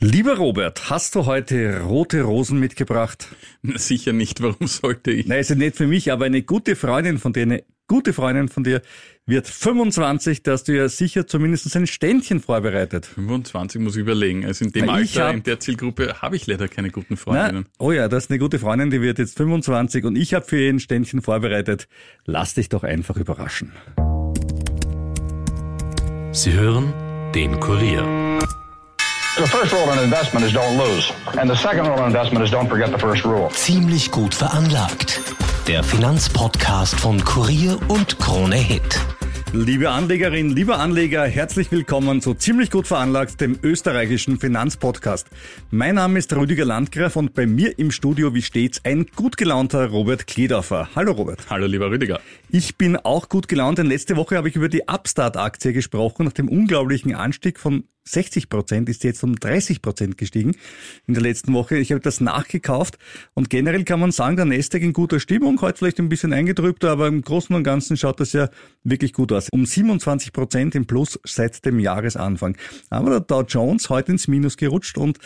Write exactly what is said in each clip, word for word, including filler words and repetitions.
Lieber Robert, hast du heute rote Rosen mitgebracht? Sicher nicht, warum sollte ich? Nein, ist nicht für mich, aber eine gute Freundin von dir, eine gute Freundin von dir wird fünfundzwanzig, da hast du ja sicher zumindest ein Ständchen vorbereitet. fünfundzwanzig muss ich überlegen. Also in dem Na, Alter, hab, in der Zielgruppe habe ich leider keine guten Freundinnen. Na, oh ja, das ist eine gute Freundin, die wird jetzt fünfundzwanzig und ich habe für ihr ein Ständchen vorbereitet. Lass dich doch einfach überraschen. Sie hören den Kurier. The first rule in investment is don't lose. And the second rule in investment is don't forget the first rule. Ziemlich gut veranlagt. Der Finanzpodcast von Kurier und Kronehit. Liebe Anlegerin, lieber Anleger, herzlich willkommen zu Ziemlich gut veranlagt, dem österreichischen Finanzpodcast. Mein Name ist Rüdiger Landgraf und bei mir im Studio wie stets ein gut gelaunter Robert Kledaffer. Hallo Robert. Hallo lieber Rüdiger. Ich bin auch gut gelaunt, denn letzte Woche habe ich über die Upstart-Aktie gesprochen. Nach dem unglaublichen Anstieg von sechzig Prozent ist jetzt um dreißig Prozent gestiegen in der letzten Woche. Ich habe das nachgekauft und generell kann man sagen, der Nasdaq in guter Stimmung, heute vielleicht ein bisschen eingetrübter, aber im Großen und Ganzen schaut das ja wirklich gut aus. Um siebenundzwanzig Prozent im Plus seit dem Jahresanfang. Aber der Dow Jones heute ins Minus gerutscht und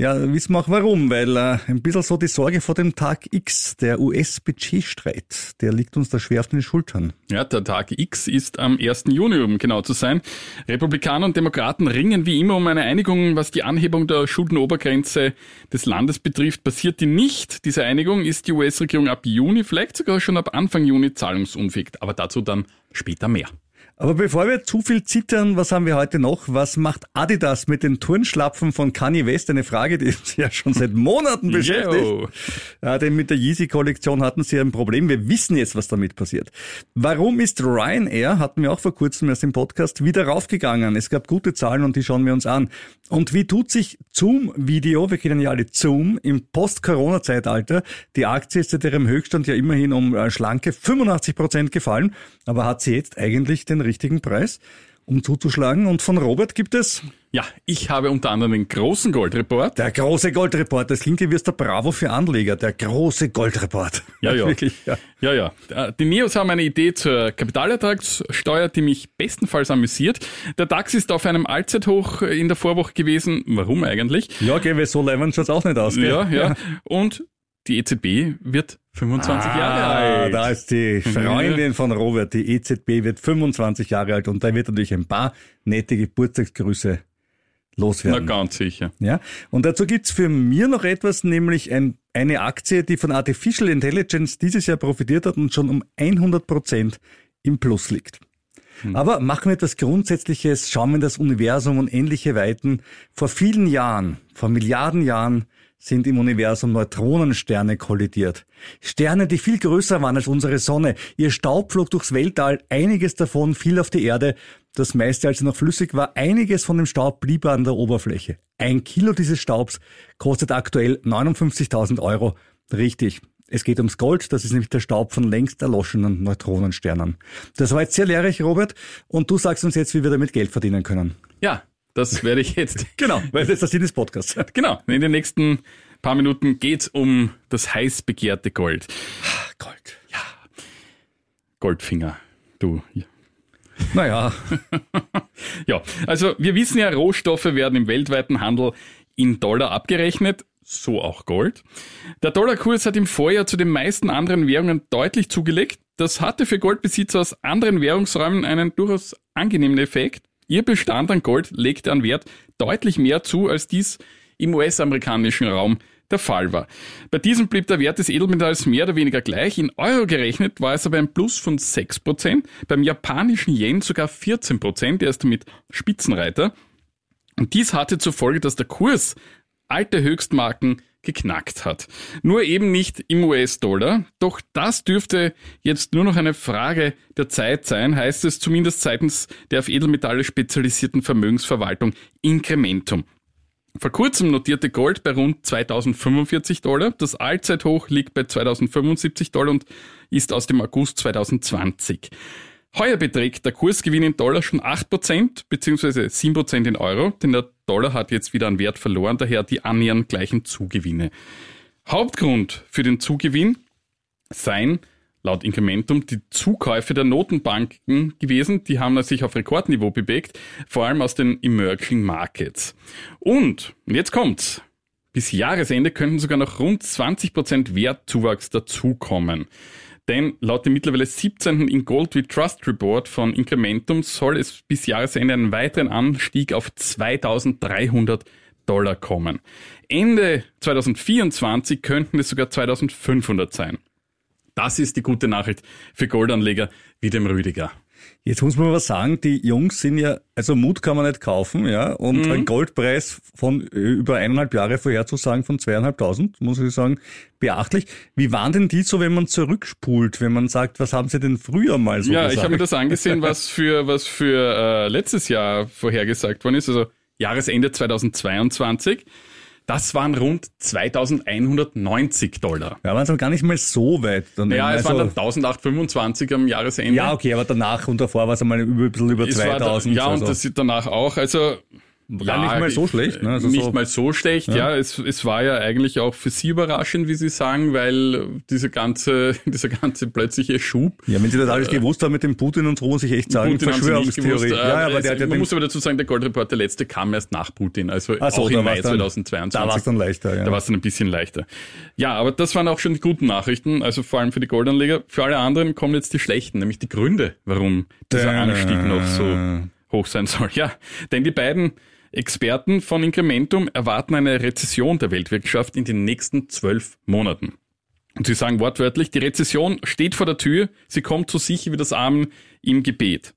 ja, wissen wir auch warum, weil äh, ein bisschen so die Sorge vor dem Tag X, der U S-Budgetstreit, der liegt uns da schwer auf den Schultern. Ja, der Tag X ist am ersten Juni, um genau zu sein. Republikaner und Demokraten ringen wie immer um eine Einigung, was die Anhebung der Schuldenobergrenze des Landes betrifft, passiert die nicht. Diese Einigung ist die U S-Regierung ab Juni, vielleicht sogar schon ab Anfang Juni zahlungsunfähig, aber dazu dann später mehr. Aber bevor wir zu viel zittern, was haben wir heute noch? Was macht Adidas mit den Turnschlapfen von Kanye West? Eine Frage, die uns ja schon seit Monaten beschäftigt. Ja, denn mit der Yeezy-Kollektion hatten sie ein Problem. Wir wissen jetzt, was damit passiert. Warum ist Ryanair, hatten wir auch vor kurzem erst im Podcast, wieder raufgegangen? Es gab gute Zahlen und die schauen wir uns an. Und wie tut sich Zoom-Video, wir kennen ja alle Zoom, im Post-Corona-Zeitalter? Die Aktie ist seit ihrem Höchststand ja immerhin um schlanke fünfundachtzig Prozent gefallen. Aber hat sie jetzt eigentlich den richtigen Preis, um zuzuschlagen? Und von Robert gibt es? Ja, ich habe unter anderem den großen Goldreport. Der große Goldreport, das klingt wie der Bravo für Anleger, der große Goldreport. Ja, ja. Wirklich, ja. ja, ja. Die Neos haben eine Idee zur Kapitalertragssteuer, die mich bestenfalls amüsiert. Der DAX ist auf einem Allzeithoch in der Vorwoche gewesen. Warum eigentlich? Ja, gell, weil so leibend schaut es auch nicht aus. Gell? Ja, ja. Und die E Z B wird fünfundzwanzig ah, Jahre alt. Da ist die Freundin von Robert. Die E Z B wird fünfundzwanzig Jahre alt und da wird natürlich ein paar nette Geburtstagsgrüße loswerden. Na ganz sicher. Ja. Und dazu gibt's für mir noch etwas, nämlich ein, eine Aktie, die von Artificial Intelligence dieses Jahr profitiert hat und schon um hundert Prozent im Plus liegt. Hm. Aber machen wir etwas Grundsätzliches, schauen wir in das Universum und ähnliche Weiten. Vor vielen Jahren, vor Milliarden Jahren, sind im Universum Neutronensterne kollidiert. Sterne, die viel größer waren als unsere Sonne. Ihr Staub flog durchs Weltall, einiges davon fiel auf die Erde. Das meiste, als sie noch flüssig war, einiges von dem Staub blieb an der Oberfläche. Ein Kilo dieses Staubs kostet aktuell neunundfünfzigtausend Euro. Richtig. Es geht ums Gold, das ist nämlich der Staub von längst erloschenen Neutronensternen. Das war jetzt sehr lehrreich, Robert, und du sagst uns jetzt, wie wir damit Geld verdienen können. Ja. Das werde ich jetzt. Genau, weil das ist der Sinn des Podcasts. Genau, in den nächsten paar Minuten geht's um das heiß begehrte Gold. Gold, ja. Goldfinger, du. Naja. Ja, also wir wissen ja, Rohstoffe werden im weltweiten Handel in Dollar abgerechnet. So auch Gold. Der Dollarkurs hat im Vorjahr zu den meisten anderen Währungen deutlich zugelegt. Das hatte für Goldbesitzer aus anderen Währungsräumen einen durchaus angenehmen Effekt. Ihr Bestand an Gold legt an Wert deutlich mehr zu, als dies im U S-amerikanischen Raum der Fall war. Bei diesem blieb der Wert des Edelmetalls mehr oder weniger gleich. In Euro gerechnet war es aber ein Plus von sechs Prozent, beim japanischen Yen sogar vierzehn Prozent, er ist damit Spitzenreiter. Und dies hatte zur Folge, dass der Kurs alte Höchstmarken geknackt hat. Nur eben nicht im U S-Dollar. Doch das dürfte jetzt nur noch eine Frage der Zeit sein, heißt es zumindest seitens der auf Edelmetalle spezialisierten Vermögensverwaltung Incrementum. Vor kurzem notierte Gold bei rund zweitausendfünfundvierzig Dollar. Das Allzeithoch liegt bei zweitausendfünfundsiebzig Dollar und ist aus dem August zweitausendzwanzig. Heuer beträgt der Kursgewinn in Dollar schon acht Prozent bzw. sieben Prozent in Euro, denn der Dollar hat jetzt wieder an Wert verloren, daher die annähernd gleichen Zugewinne. Hauptgrund für den Zugewinn seien laut Incrementum die Zukäufe der Notenbanken gewesen. Die haben sich auf Rekordniveau bewegt, vor allem aus den Emerging Markets. Und, und jetzt kommt's. Bis Jahresende könnten sogar noch rund zwanzig Prozent Wertzuwachs dazukommen. Denn laut dem mittlerweile siebzehnten In Gold We Trust Report von Incrementum soll es bis Jahresende einen weiteren Anstieg auf zweitausenddreihundert Dollar kommen. Ende zweitausendvierundzwanzig könnten es sogar zweitausendfünfhundert sein. Das ist die gute Nachricht für Goldanleger wie dem Rüdiger. Jetzt muss man aber sagen, die Jungs sind ja, also Mut kann man nicht kaufen, ja, und mhm. ein Goldpreis von über eineinhalb Jahre vorherzusagen von zweieinhalbtausend, muss ich sagen, beachtlich. Wie waren denn die so, wenn man zurückspult, wenn man sagt, was haben sie denn früher mal so ja, gesagt? Ja, ich habe mir das angesehen, was für, was für äh, letztes Jahr vorhergesagt worden ist, also Jahresende zweitausendzweiundzwanzig. Das waren rund zweitausendeinhundertneunzig Dollar. Ja, waren es aber gar nicht mal so weit. Dann ja, es also, waren dann eintausendachthundertfünfundzwanzig am Jahresende. Ja, okay, aber danach und davor war es einmal ein bisschen über zweitausend. Da, ja, also. Und das danach auch. Also gar nicht mal so schlecht. Ne? Also nicht so, mal so schlecht, ja. ja es, es war ja eigentlich auch für Sie überraschend, wie Sie sagen, weil diese ganze, dieser ganze plötzliche Schub. Ja, wenn Sie das alles äh, gewusst haben mit dem Putin und so, muss ich echt sagen, Putin Verschwörungstheorie. Gewusst, ja, aber es, der, der man den muss aber dazu sagen, der Goldreport, der letzte, kam erst nach Putin, also so, auch im Mai dann, zweitausendzweiundzwanzig. Da war es dann leichter. Ja. Da war es dann ein bisschen leichter. Ja, aber das waren auch schon die guten Nachrichten, also vor allem für die Goldanleger. Für alle anderen kommen jetzt die schlechten, nämlich die Gründe, warum dieser Anstieg noch so hoch sein soll. Ja, denn die beiden Experten von Incrementum erwarten eine Rezession der Weltwirtschaft in den nächsten zwölf Monaten. Und sie sagen wortwörtlich, die Rezession steht vor der Tür, sie kommt so sicher wie das Amen im Gebet,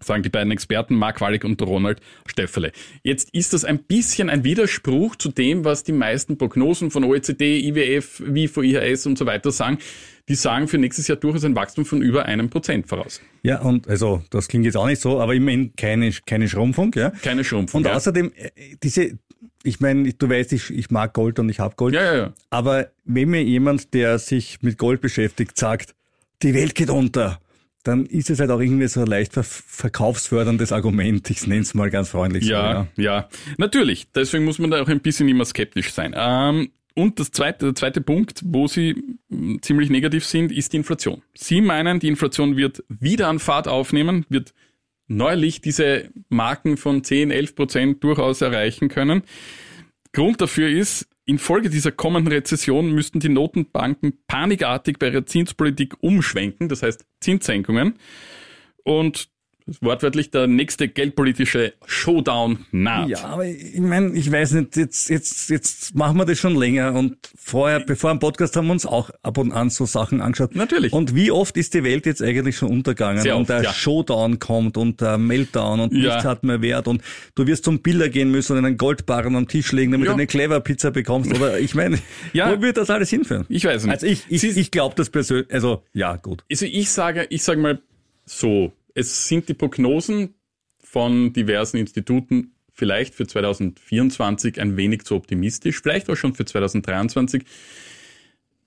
sagen die beiden Experten Mark Wallig und Ronald Steffele. Jetzt ist das ein bisschen ein Widerspruch zu dem, was die meisten Prognosen von O E C D, I W F, WIFO, I H S und so weiter sagen. Die sagen für nächstes Jahr durchaus ein Wachstum von über einem Prozent voraus. Ja, und also das klingt jetzt auch nicht so, aber immerhin keine, keine Schrumpfung. Ja. Keine Schrumpfung. Und ja. außerdem, diese, ich meine, du weißt, ich, ich mag Gold und ich habe Gold. Ja, ja, ja. Aber wenn mir jemand, der sich mit Gold beschäftigt, sagt, die Welt geht unter, dann ist es halt auch irgendwie so ein leicht ver- verkaufsförderndes Argument. Ich nenne es mal ganz freundlich. Ja, so, ja, ja. Natürlich. Deswegen muss man da auch ein bisschen immer skeptisch sein. Ähm, Und das zweite, der zweite Punkt, wo sie ziemlich negativ sind, ist die Inflation. Sie meinen, die Inflation wird wieder an Fahrt aufnehmen, wird neulich diese Marken von zehn, elf Prozent durchaus erreichen können. Grund dafür ist, infolge dieser kommenden Rezession müssten die Notenbanken panikartig bei ihrer Zinspolitik umschwenken, das heißt Zinssenkungen. Und wortwörtlich der nächste geldpolitische Showdown naht. Ja, aber ich meine, ich weiß nicht, jetzt jetzt jetzt machen wir das schon länger und vorher, bevor im Podcast haben wir uns auch ab und an so Sachen angeschaut. Natürlich. Und wie oft ist die Welt jetzt eigentlich schon untergegangen? Sehr oft, und der ja. Showdown kommt und der Meltdown und ja. nichts hat mehr Wert und du wirst zum Biller gehen müssen und einen Goldbarren am Tisch legen, damit ja. du eine Clever-Pizza bekommst. Oder ich meine, ja. wo wird das alles hinführen? Ich weiß nicht. Also ich ich, ich glaube das persönlich, also ja gut. Also ich sage, ich sage mal so, es sind die Prognosen von diversen Instituten vielleicht für zweitausendvierundzwanzig ein wenig zu optimistisch, vielleicht auch schon für zweitausenddreiundzwanzig.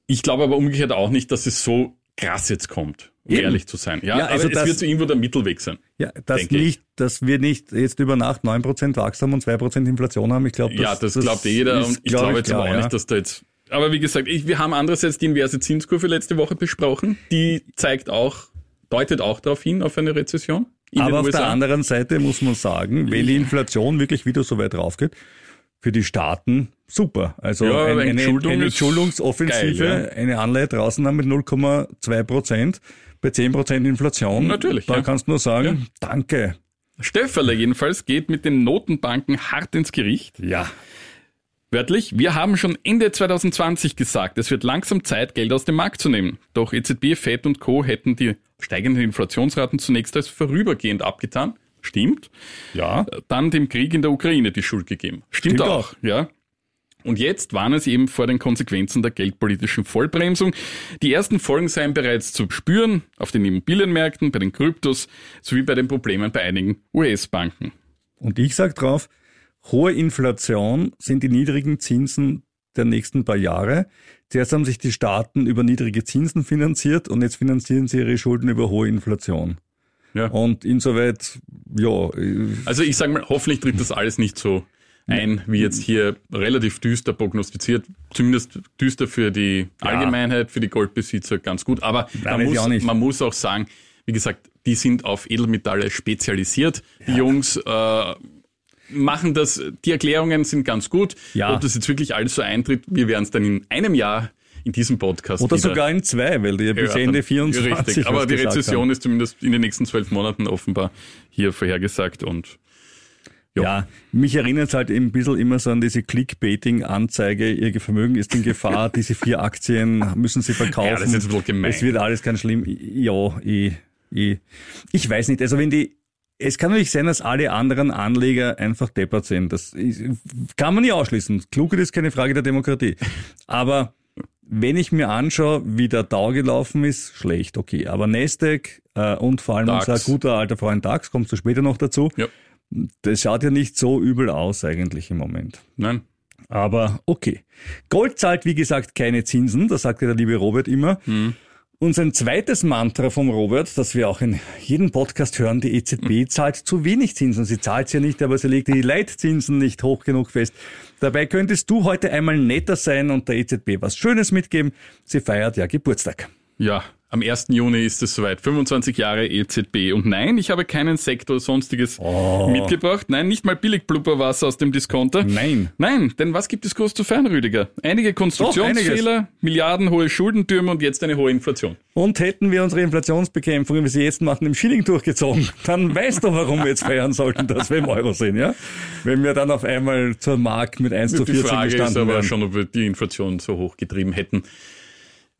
Ich glaube aber umgekehrt auch nicht, dass es so krass jetzt kommt, um Eben. ehrlich zu sein. Ja, ja also aber das, es wird so irgendwo der Mittelweg sein. Ja, dass, nicht, dass wir nicht jetzt über Nacht neun Prozent Wachstum und zwei Prozent Inflation haben, ich glaube, das Ja, das, das glaubt jeder und ich glaube jetzt klar, aber auch ja. nicht, dass da jetzt... Aber wie gesagt, ich, wir haben andererseits die inverse Zinskurve letzte Woche besprochen, die zeigt auch, deutet auch darauf hin, auf eine Rezession. Aber auf der anderen Seite muss man sagen, wenn die Inflation wirklich wieder so weit raufgeht, für die Staaten super. Also ja, eine, eine, eine Entschuldungsoffensive, geil, ja. eine Anleihe draußen haben mit null Komma zwei Prozent bei zehn Prozent Inflation. Natürlich. Da ja. kannst du nur sagen, ja. danke. Steffele jedenfalls geht mit den Notenbanken hart ins Gericht. Ja. Wörtlich, wir haben schon Ende zweitausendzwanzig gesagt, es wird langsam Zeit, Geld aus dem Markt zu nehmen. Doch E Z B, Fed und Co. hätten die steigenden Inflationsraten zunächst als vorübergehend abgetan. Stimmt. Ja. Dann dem Krieg in der Ukraine die Schuld gegeben. Stimmt, Stimmt auch. auch. Ja. Und jetzt warnen es eben vor den Konsequenzen der geldpolitischen Vollbremsung. Die ersten Folgen seien bereits zu spüren, auf den Immobilienmärkten, bei den Kryptos, sowie bei den Problemen bei einigen U S-Banken. Und ich sag drauf, hohe Inflation sind die niedrigen Zinsen der nächsten paar Jahre. Zuerst haben sich die Staaten über niedrige Zinsen finanziert und jetzt finanzieren sie ihre Schulden über hohe Inflation. Ja. Und insoweit, ja. Also ich sage mal, hoffentlich tritt das alles nicht so ein, wie jetzt hier relativ düster prognostiziert, zumindest düster für die Allgemeinheit, für die Goldbesitzer ganz gut. Aber man muss, man muss auch sagen, wie gesagt, die sind auf Edelmetalle spezialisiert, die ja. Jungs äh, machen das, die Erklärungen sind ganz gut. Ja. Ob das jetzt wirklich alles so eintritt, wir werden es dann in einem Jahr in diesem Podcast oder sogar in zwei, weil die ja bis Ende vierundzwanzig richtig, aber die Rezession haben. Ist zumindest in den nächsten zwölf Monaten offenbar hier vorhergesagt und ja. ja, mich erinnert es halt ein bisschen immer so an diese Clickbaiting-Anzeige, Ihr Vermögen ist in Gefahr, diese vier Aktien müssen Sie verkaufen. Ja, das ist jetzt wohl gemein. Es wird alles ganz schlimm. Ja, ich, ich, ich weiß nicht, also wenn die es kann natürlich sein, dass alle anderen Anleger einfach deppert sind. Das ist, kann man nicht ausschließen. Klugheit ist keine Frage der Demokratie. Aber wenn ich mir anschaue, wie der Dow gelaufen ist, schlecht, okay. Aber Nasdaq äh, und vor allem DAX. Unser guter alter Freund DAX, kommst du später noch dazu, ja. Das schaut ja nicht so übel aus eigentlich im Moment. Nein. Aber okay. Gold zahlt, wie gesagt, keine Zinsen, das sagt ja der liebe Robert immer. Mhm. Und sein zweites Mantra vom Robert, das wir auch in jedem Podcast hören, die E Z B zahlt zu wenig Zinsen. Sie zahlt es ja nicht, aber sie legt die Leitzinsen nicht hoch genug fest. Dabei könntest du heute einmal netter sein und der E Z B was Schönes mitgeben. Sie feiert ja Geburtstag. Ja, am ersten Juni ist es soweit. fünfundzwanzig Jahre E Z B. Und nein, ich habe keinen Sekt oder sonstiges oh. mitgebracht. Nein, nicht mal Billigblubberwasser aus dem Discounter. Nein. Nein, denn was gibt es groß zu feiern, Rüdiger? Einige Konstruktionsfehler, Doch, milliardenhohe Schuldentürme und jetzt eine hohe Inflation. Und hätten wir unsere Inflationsbekämpfung, wie sie jetzt machen, im Schilling durchgezogen, dann weißt du, warum wir jetzt feiern sollten, dass wir im Euro sind, ja? Wenn wir dann auf einmal zur Mark mit eins zu vierzehn gestanden wären. Die Frage ist aber wären. schon, ob wir die Inflation so hochgetrieben hätten.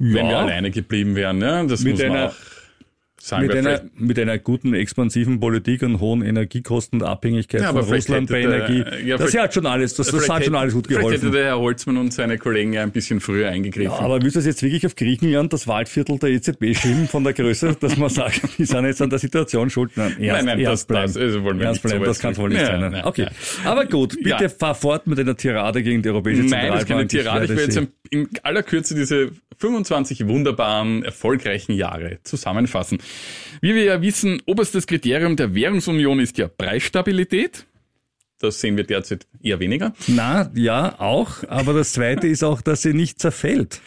Ja. Wenn wir alleine geblieben wären, ja, das mit muss man einer, auch sagen. Mit einer, mit einer guten expansiven Politik und hohen Energiekosten und Abhängigkeit ja, von Russland bei Energie. Der, ja, das hat schon alles, das, das hat schon alles gut geholfen. Vielleicht hätte der Herr Holzmann und seine Kollegen ja ein bisschen früher eingegriffen. Ja, aber willst du das jetzt wirklich auf Griechenland, das Waldviertel der E Z B schieben von der Größe, dass man sagt, die sind jetzt an der Situation schuld? Nein, erst, nein, nein, erst das, bleiben. Das, also wollen wir erst nicht bleiben, so das kann es wohl nicht ja, sein. Nein. Nein, okay. Ja. Aber gut, bitte ja. fahr fort mit einer Tirade gegen die Europäische Zentralbank. Nein, das ist keine Tirade, ich, ich will jetzt sehen. in aller Kürze diese fünfundzwanzig wunderbaren, erfolgreichen Jahre zusammenfassen. Wie wir ja wissen, oberstes Kriterium der Währungsunion ist ja Preisstabilität. Das sehen wir derzeit eher weniger. Na, ja, auch. Aber das Zweite ist auch, dass sie nicht zerfällt.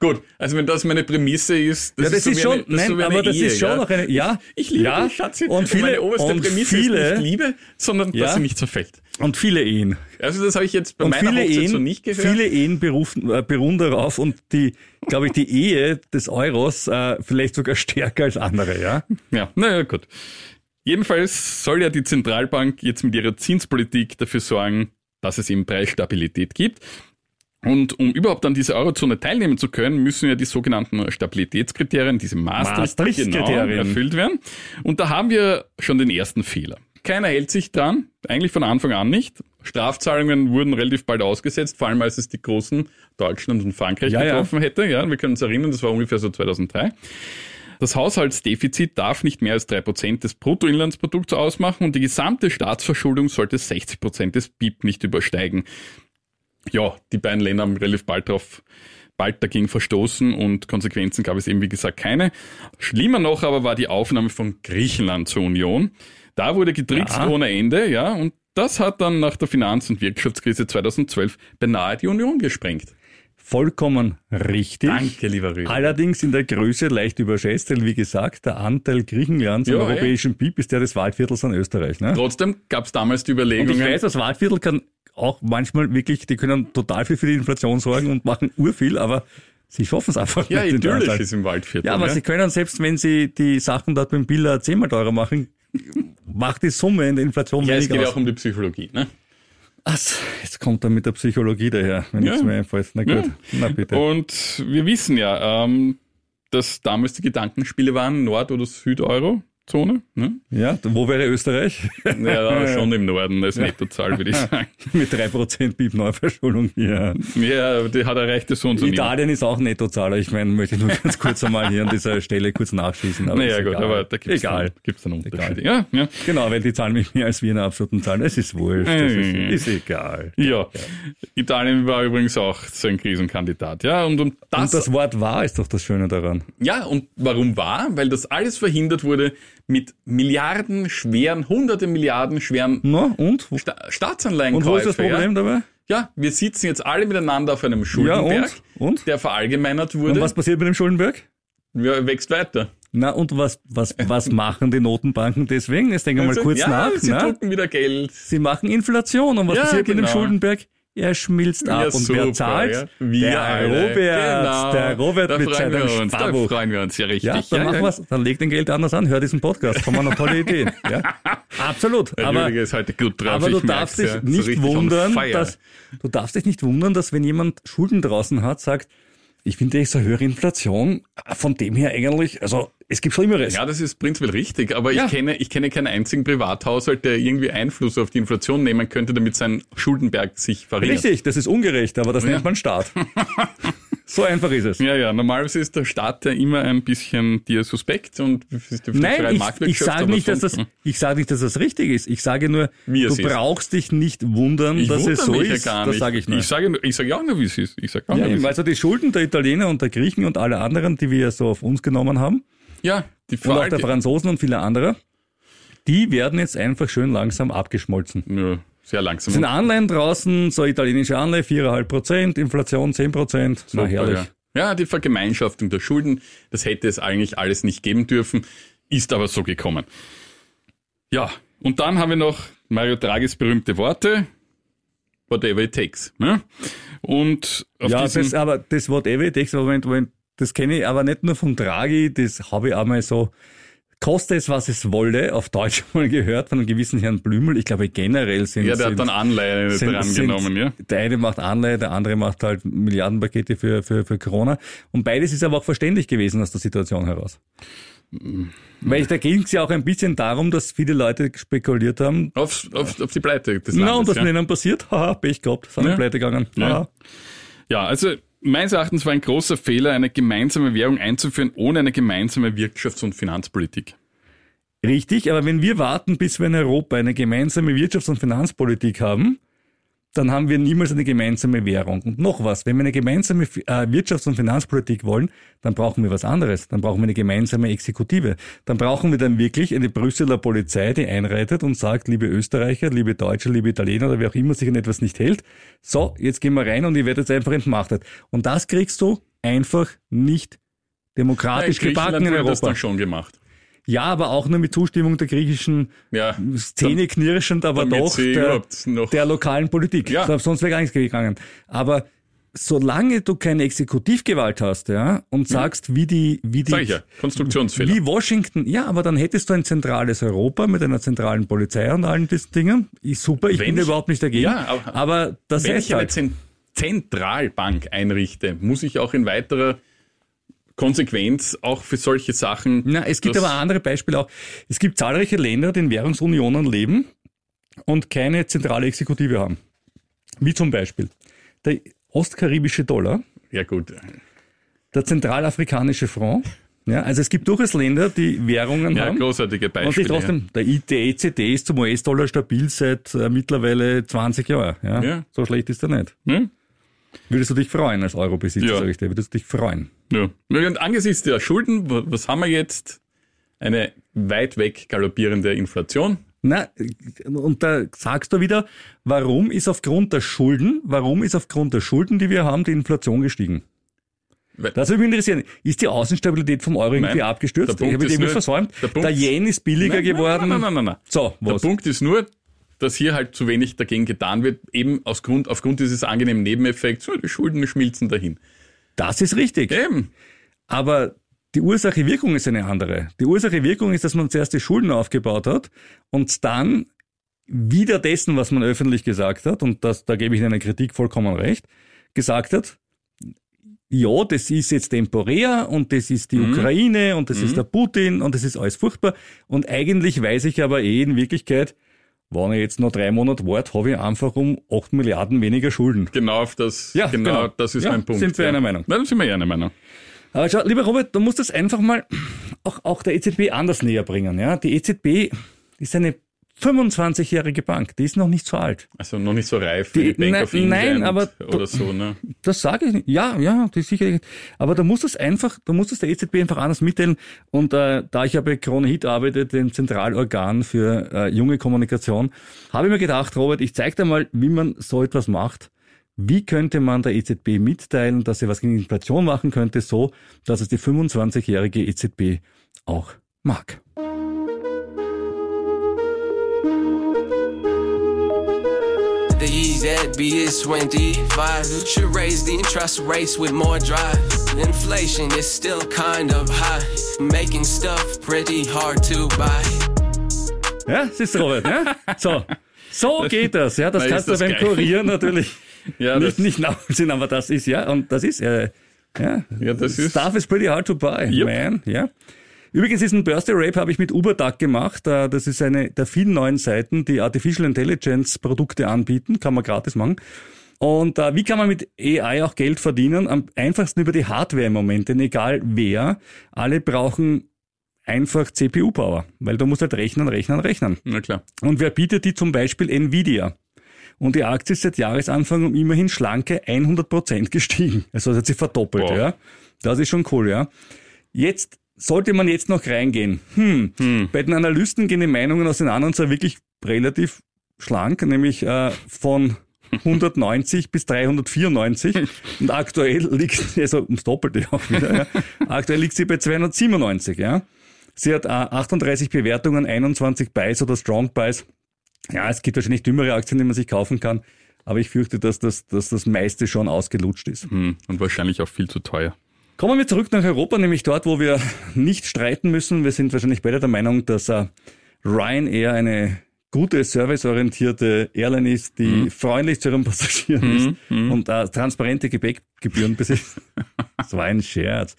Gut, also wenn das meine Prämisse ist, das, ja, das ist, so ist schon, eine, das nein, so aber Ehe, das ist schon ja. noch eine, ja, ich, ich liebe ja, dich, Schatzi. Und viele, meine oberste und Prämisse viele, ist nicht Liebe, sondern ja, dass sie nicht zerfällt. Und viele Ehen. Also das habe ich jetzt bei und meiner Hochzeit Ehen, so nicht gehört. Viele Ehen berufen, äh, beruhen darauf und die, glaube ich, die Ehe des Euros äh, vielleicht sogar stärker als andere, ja? Ja, naja, gut. Jedenfalls soll ja die Zentralbank jetzt mit ihrer Zinspolitik dafür sorgen, dass es eben Preisstabilität gibt. Und um überhaupt an dieser Eurozone teilnehmen zu können, müssen ja die sogenannten Stabilitätskriterien, diese Maastricht-Kriterien genau erfüllt werden. Und da haben wir schon den ersten Fehler. Keiner hält sich dran, eigentlich von Anfang an nicht. Strafzahlungen wurden relativ bald ausgesetzt, vor allem als es die großen Deutschland und Frankreich ja, getroffen ja. hätte. Ja, wir können uns erinnern, das war ungefähr so zweitausenddrei. Das Haushaltsdefizit darf nicht mehr als drei Prozent des Bruttoinlandsprodukts ausmachen und die gesamte Staatsverschuldung sollte sechzig Prozent des B I P nicht übersteigen. Ja, die beiden Länder haben relativ bald, drauf, bald dagegen verstoßen und Konsequenzen gab es eben, wie gesagt, keine. Schlimmer noch aber war die Aufnahme von Griechenland zur Union. Da wurde getrickst ja. ohne Ende, ja, und das hat dann nach der Finanz- und Wirtschaftskrise zweitausendzwölf beinahe die Union gesprengt. Vollkommen richtig. Danke, lieber Rüdiger. Allerdings in der Größe leicht überschätzt, denn wie gesagt, der Anteil Griechenlands am europäischen B I P ist der des Waldviertels an Österreich. Ne? Trotzdem gab es damals die Überlegungen. Und ich weiß, das Waldviertel kann auch manchmal wirklich, die können total viel für die Inflation sorgen und machen urviel, aber sie schaffen es einfach ja, nicht. Ja, idyllisch ist im Waldviertel. Ja, aber ja. sie können, selbst wenn sie die Sachen dort beim Billa zehnmal teurer machen, macht die Summe in der Inflation weniger aus. Ja, es geht ja auch um die Psychologie, ne? Also, jetzt kommt er mit der Psychologie daher, wenn ja. es mir einfällt. Na gut, ja. na bitte. Und wir wissen ja, ähm, dass damals die Gedankenspiele waren, Nord- oder Südeuro-Zone. Ne? Ja, wo wäre Österreich? Ja, schon im Norden als ja. Nettozahl, würde ich sagen. Mit drei Prozent B I P-Neuverschuldung hier. Ja, die hat erreicht das so und so. Italien ist auch Nettozahler. Ich meine, möchte nur ganz kurz einmal hier an dieser Stelle kurz nachschießen. Aber naja, gut, egal. aber da gibt es dann, dann Unterschiede. Ja, ja. Genau, weil die zahlen mich mehr als wir in der absoluten Zahl. Es ist wurscht, das ähm. ist, ist egal. Ja. ja, Italien war übrigens auch so ein Krisenkandidat. Ja, und, um das, und das Wort war ist doch das Schöne daran. Ja, und warum war? Weil das alles verhindert wurde mit milliardenschweren, hunderte Milliarden schweren Na, und? Sta Staatsanleihenkäufe. Und wo ist das Problem ja? dabei? Ja, wir sitzen jetzt alle miteinander auf einem Schuldenberg, ja, und? Und? der verallgemeinert wurde. Und was passiert mit dem Schuldenberg? Ja, wächst weiter. Na, und was, was, was machen die Notenbanken deswegen? Jetzt denken wir mal also, kurz ja, nach. Sie na? drucken wieder Geld. Sie machen Inflation. Und was ja, passiert genau. mit dem Schuldenberg? Er schmilzt ab. Ja, und super, wer zahlt? Ja. Wir der alle. Robert. Genau. Der Robert da mit seinem Sparbuch. Da freuen wir uns ja richtig. Ja, dann ja, machen ja. wir's. Dann leg den Geld anders an. Hör diesen Podcast. Haben wir noch tolle Ideen. Ja. Absolut. Der aber, ist heute gut drauf. Aber du darfst dich ja. nicht so wundern, dass, du darfst dich nicht wundern, dass wenn jemand Schulden draußen hat, sagt, ich finde echt so höhere Inflation, von dem her eigentlich, also es gibt Schlimmeres. Ja, das ist prinzipiell richtig, aber ja. ich kenne ich kenne keinen einzigen Privathaushalt, der irgendwie Einfluss auf die Inflation nehmen könnte, damit sein Schuldenberg sich verringert. Richtig, das ist ungerecht, aber das ja. nennt man Staat. So einfach ist es. Ja, ja, normalerweise ist der Staat ja immer ein bisschen dir suspekt und ist die freie Marktwirtschaft. Nein, ich, ich sage nicht, dass das, ich sage nicht, dass das richtig ist. Ich sage nur, wie du brauchst ist. dich nicht wundern, ich dass es so ist. Ja, das sage ich nicht. Ich sage, ich sage auch nur, wie es ist. Ich sage auch ja, nur, wie also die Schulden der Italiener und der Griechen und alle anderen, die wir so auf uns genommen haben. Ja, die Frage. Und auch der Franzosen und viele andere. Die werden jetzt einfach schön langsam abgeschmolzen. Ja. Sehr langsam. Es sind Anleihen draußen, so italienische Anleihe, vier Komma fünf Prozent, Inflation zehn Prozent. Na, herrlich. Ja. ja, die Vergemeinschaftung der Schulden, das hätte es eigentlich alles nicht geben dürfen, ist aber so gekommen. Ja, und dann haben wir noch Mario Draghis berühmte Worte, whatever it takes. Ne? Und auf ja, das, aber das whatever it takes, Moment, Moment, das kenne ich aber nicht nur von Draghi, das habe ich einmal so... Koste es, was es wolle, auf Deutsch mal gehört von einem gewissen Herrn Blümel. Ich glaube, generell sind... Ja, der sind, hat dann Anleihe sind, dran sind, genommen, ja. Der eine macht Anleihe, der andere macht halt Milliardenpakete für, für, für Corona. Und beides ist aber auch verständlich gewesen aus der Situation heraus. Mhm. Weil da ging es ja auch ein bisschen darum, dass viele Leute spekuliert haben. Auf, auf, auf die Pleite des Landes. Na, und was ja. mit ihnen passiert? Haha, Pech gehabt, sind ja. pleite gegangen. Ja. ja, also... Meines Erachtens war ein großer Fehler, eine gemeinsame Währung einzuführen, ohne eine gemeinsame Wirtschafts- und Finanzpolitik. Richtig, aber wenn wir warten, bis wir in Europa eine gemeinsame Wirtschafts- und Finanzpolitik haben, dann haben wir niemals eine gemeinsame Währung. Und noch was, wenn wir eine gemeinsame äh, Wirtschafts- und Finanzpolitik wollen, dann brauchen wir was anderes. Dann brauchen wir eine gemeinsame Exekutive. Dann brauchen wir dann wirklich eine Brüsseler Polizei, die einreitet und sagt, liebe Österreicher, liebe Deutsche, liebe Italiener oder wer auch immer sich an etwas nicht hält, so, jetzt gehen wir rein und ihr werdet jetzt einfach entmachtet. Und das kriegst du einfach nicht demokratisch ja, in gebacken in Europa. Wurde das dann schon gemacht. Ja, aber auch nur mit Zustimmung der griechischen ja, Szene knirschend, aber doch der, der lokalen Politik. Ja. So, sonst wäre gar nichts gegangen. Aber solange du keine Exekutivgewalt hast, ja, und sagst, ja. wie die, wie die, ja, Konstruktionsfehler. Wie Washington, ja, aber dann hättest du ein zentrales Europa mit einer zentralen Polizei und allen diesen Dingen. Ist super, ich wenn bin ich, überhaupt nicht dagegen. Ja, aber, aber das wenn ich halt. eine Zentralbank einrichte, muss ich auch in weiterer Konsequenz auch für solche Sachen. Na, es gibt aber andere Beispiele auch. Es gibt zahlreiche Länder, die in Währungsunionen leben und keine zentrale Exekutive haben. Wie zum Beispiel der ostkaribische Dollar. Ja, gut. Der zentralafrikanische Franc. Ja, also es gibt durchaus Länder, die Währungen ja, haben. Ja, großartige Beispiele. Und trotzdem, ja. der E Z B ist zum U S-Dollar stabil seit äh, mittlerweile zwanzig Jahren. Ja? Ja. So schlecht ist er nicht. Ja. Würdest du dich freuen als Eurobesitzer, ja. sage ich dir. Würdest du dich freuen? Ja. Und angesichts der Schulden, was haben wir jetzt? Eine weit weg galoppierende Inflation. Na, und da sagst du wieder, warum ist aufgrund der Schulden, warum ist aufgrund der Schulden, die wir haben, die Inflation gestiegen? Das würde mich interessieren. Ist die Außenstabilität vom Euro irgendwie nein, abgestürzt? Ich habe den versäumt. Der, der Yen ist billiger nein, geworden. Nein, nein, nein, nein, nein. So, was? Der Punkt ist nur, dass hier halt zu wenig dagegen getan wird, eben aus Grund, aufgrund dieses angenehmen Nebeneffekts, die Schulden schmilzen dahin. Das ist richtig. Eben. Aber die Ursache-Wirkung ist eine andere. Die Ursache-Wirkung ist, dass man zuerst die Schulden aufgebaut hat und dann wieder dessen, was man öffentlich gesagt hat, und das, da gebe ich in einer Kritik vollkommen recht, gesagt hat, ja, das ist jetzt temporär und das ist die mhm. Ukraine und das mhm. ist der Putin und das ist alles furchtbar. Und eigentlich weiß ich aber eh in Wirklichkeit, wenn ich jetzt noch drei Monate warte, habe ich einfach um acht Milliarden weniger Schulden. Genau, auf das, ja, genau, genau. das ist ja, mein Punkt. Sind wir ja. einer Meinung. Dann sind wir ja einer Meinung. Aber schau, lieber Robert, du musst das einfach mal auch, auch der E Z B anders näher bringen. Ja? Die E Z B ist eine fünfundzwanzigjährige Bank, die ist noch nicht so alt. Also noch nicht so reif wie die, die Bank ne, of England nein, aber oder so, ne? Das sage ich nicht. Ja, ja, die sicherlich. Aber da muss das einfach, da muss das der E Z B einfach anders mitteilen. Und äh, da ich ja bei kronehit arbeite, dem Zentralorgan für äh, junge Kommunikation, habe ich mir gedacht, Robert, ich zeige dir mal, wie man so etwas macht. Wie könnte man der E Z B mitteilen, dass sie was gegen Inflation machen könnte, so dass es die fünfundzwanzigjährige E Z B auch mag? The E Z B is twenty-five. You should raise the interest rates with more drive. Inflation is still kind of high, making stuff pretty hard to buy. Ja, siehst du, Robert, ne? So, so geht das. Ja, das kannst du beim Kurier natürlich ja, nicht, nicht nachvollziehen, aber das ist, ja, und das ist, äh, ja, ja das ist. Stuff is pretty hard to buy, yep. Man, ja. Yeah. Übrigens diesen Birthday Rape habe ich mit Ubertag gemacht. Das ist eine der vielen neuen Seiten, die Artificial Intelligence Produkte anbieten. Kann man gratis machen. Und äh, wie kann man mit A I auch Geld verdienen? Am einfachsten über die Hardware im Moment, denn egal wer, alle brauchen einfach C P U-Power, weil du musst halt rechnen, rechnen, rechnen. Na klar. Und wer bietet die? Zum Beispiel Nvidia. Und die Aktie ist seit Jahresanfang um immerhin schlanke hundert Prozent gestiegen. Also hat sie verdoppelt, wow. Ja. Das ist schon cool, ja. Jetzt sollte man jetzt noch reingehen? Hm. hm. Bei den Analysten gehen die Meinungen auseinander und sind wirklich relativ schlank, nämlich äh, von hundertneunzig bis dreihundertvierundneunzig. Und aktuell liegt, also ums Doppelte auch wieder, ja. Aktuell liegt sie bei zweihundertsiebenundneunzig, ja. Sie hat äh, achtunddreißig Bewertungen, einundzwanzig Buys oder Strong Buys. Ja, es gibt wahrscheinlich dümmere Aktien, die man sich kaufen kann, aber ich fürchte, dass das, dass das meiste schon ausgelutscht ist. Hm. Und wahrscheinlich auch viel zu teuer. Kommen wir zurück nach Europa, nämlich dort, wo wir nicht streiten müssen. Wir sind wahrscheinlich beide der Meinung, dass uh, Ryanair eine gute, serviceorientierte Airline ist, die mhm. freundlich zu ihren Passagieren mhm. ist mhm. und uh, transparente Gepäckgebühren besitzt. Das war ein Scherz.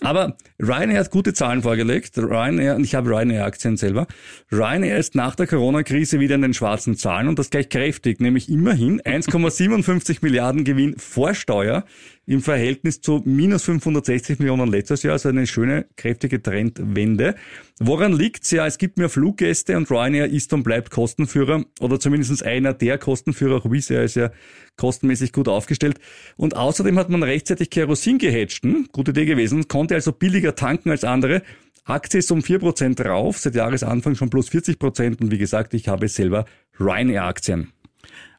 Aber Ryanair hat gute Zahlen vorgelegt. Ryanair, und ich habe Ryanair-Aktien selber. Ryanair ist nach der Corona-Krise wieder in den schwarzen Zahlen und das gleich kräftig, nämlich immerhin eins Komma fünf sieben Milliarden Gewinn vor Steuer im Verhältnis zu minus fünfhundertsechzig Millionen letztes Jahr, also eine schöne, kräftige Trendwende. Woran liegt's? Ja, es gibt mehr Fluggäste und Ryanair ist und bleibt Kostenführer oder zumindest einer der Kostenführer. Auch Wizz Air ist ja kostenmäßig gut aufgestellt. Und außerdem hat man rechtzeitig Kerosin gehedged. Hm? Gute Idee gewesen. Konnte also billiger tanken als andere. Aktie ist um vier Prozent rauf, seit Jahresanfang schon plus vierzig Prozent. Und wie gesagt, ich habe selber Ryanair-Aktien.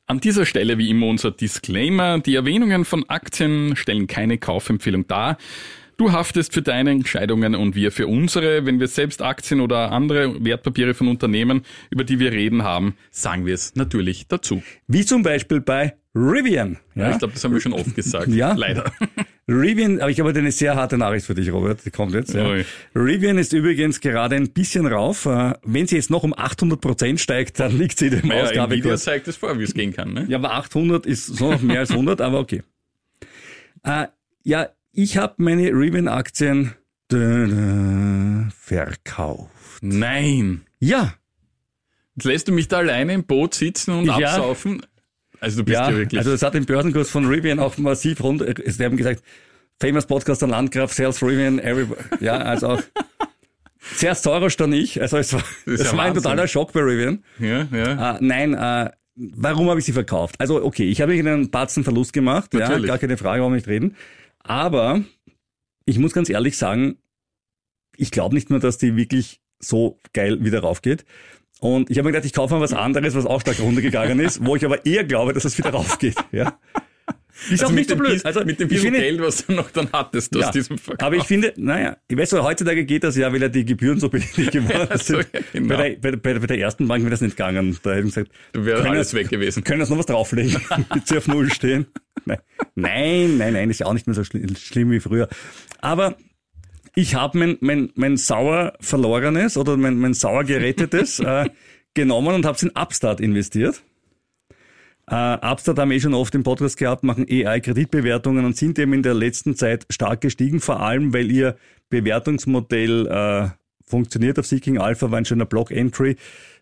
An dieser Stelle wie immer unser Disclaimer. Die Erwähnungen von Aktien stellen keine Kaufempfehlung dar. Du haftest für deine Entscheidungen und wir für unsere. Wenn wir selbst Aktien oder andere Wertpapiere von Unternehmen, über die wir reden haben, sagen wir es natürlich dazu. Wie zum Beispiel bei Rivian. Ja, ja ich glaube, das haben wir schon oft gesagt. Ja. Leider. Rivian, aber ich habe eine sehr harte Nachricht für dich, Robert. Die kommt jetzt. Ja. Oh, ja. Rivian ist übrigens gerade ein bisschen rauf. Wenn sie jetzt noch um achthundert Prozent steigt, dann liegt sie dem ja, Ausgabe. Ja, zeigt es vor, wie es gehen kann. Ne? Ja, aber achthundert ist so noch mehr als hundert, aber okay. Äh, ja, ich habe meine Rivian-Aktien verkauft. Nein. Ja. Jetzt lässt du mich da alleine im Boot sitzen und ja. absaufen. Also du bist ja, ja wirklich... Also es hat den Börsenkurs von Rivian auch massiv rund... Sie haben gesagt, famous Podcaster Landgraf, Sales Rivian, everybody. Ja, also auch... Sehr Soros dann ich. Also es war, das das ja war ein totaler Schock bei Rivian. Ja, ja. Äh, nein, äh, warum habe ich sie verkauft? Also okay, ich habe einen Batzen Verlust gemacht. Natürlich. Ja, gar keine Frage, warum nicht reden. Aber ich muss ganz ehrlich sagen, ich glaube nicht mehr, dass die wirklich so geil wieder raufgeht. Und ich habe mir gedacht, ich kaufe mal was anderes, was auch stark runtergegangen ist, wo ich aber eher glaube, dass es wieder raufgeht. Ja. Ist also auch nicht so blöd. Biss, also mit dem bisschen Geld, was du noch dann hattest aus ja, diesem Verkauf. Aber ich finde, naja, ich weiß so, heutzutage geht das ja, weil ja die Gebühren so billig geworden ja, so, sind. Ja, genau. bei, der, bei, bei der ersten Bank wäre das nicht gegangen. Da hätten gesagt, du wärst alles weg gewesen. Können wir uns noch was drauflegen, damit sie auf Null stehen? Nein, nein, nein, nein, ist ja auch nicht mehr so schli- schlimm wie früher. Aber... Ich habe mein, mein, mein sauer verlorenes oder mein, mein sauer gerettetes äh, genommen und habe es in Upstart investiert. Äh, Upstart haben wir eh schon oft im Podcast gehabt, machen A I-Kreditbewertungen und sind eben in der letzten Zeit stark gestiegen, vor allem weil ihr Bewertungsmodell äh, funktioniert. Auf Seeking Alpha war ein schöner Block-Entry,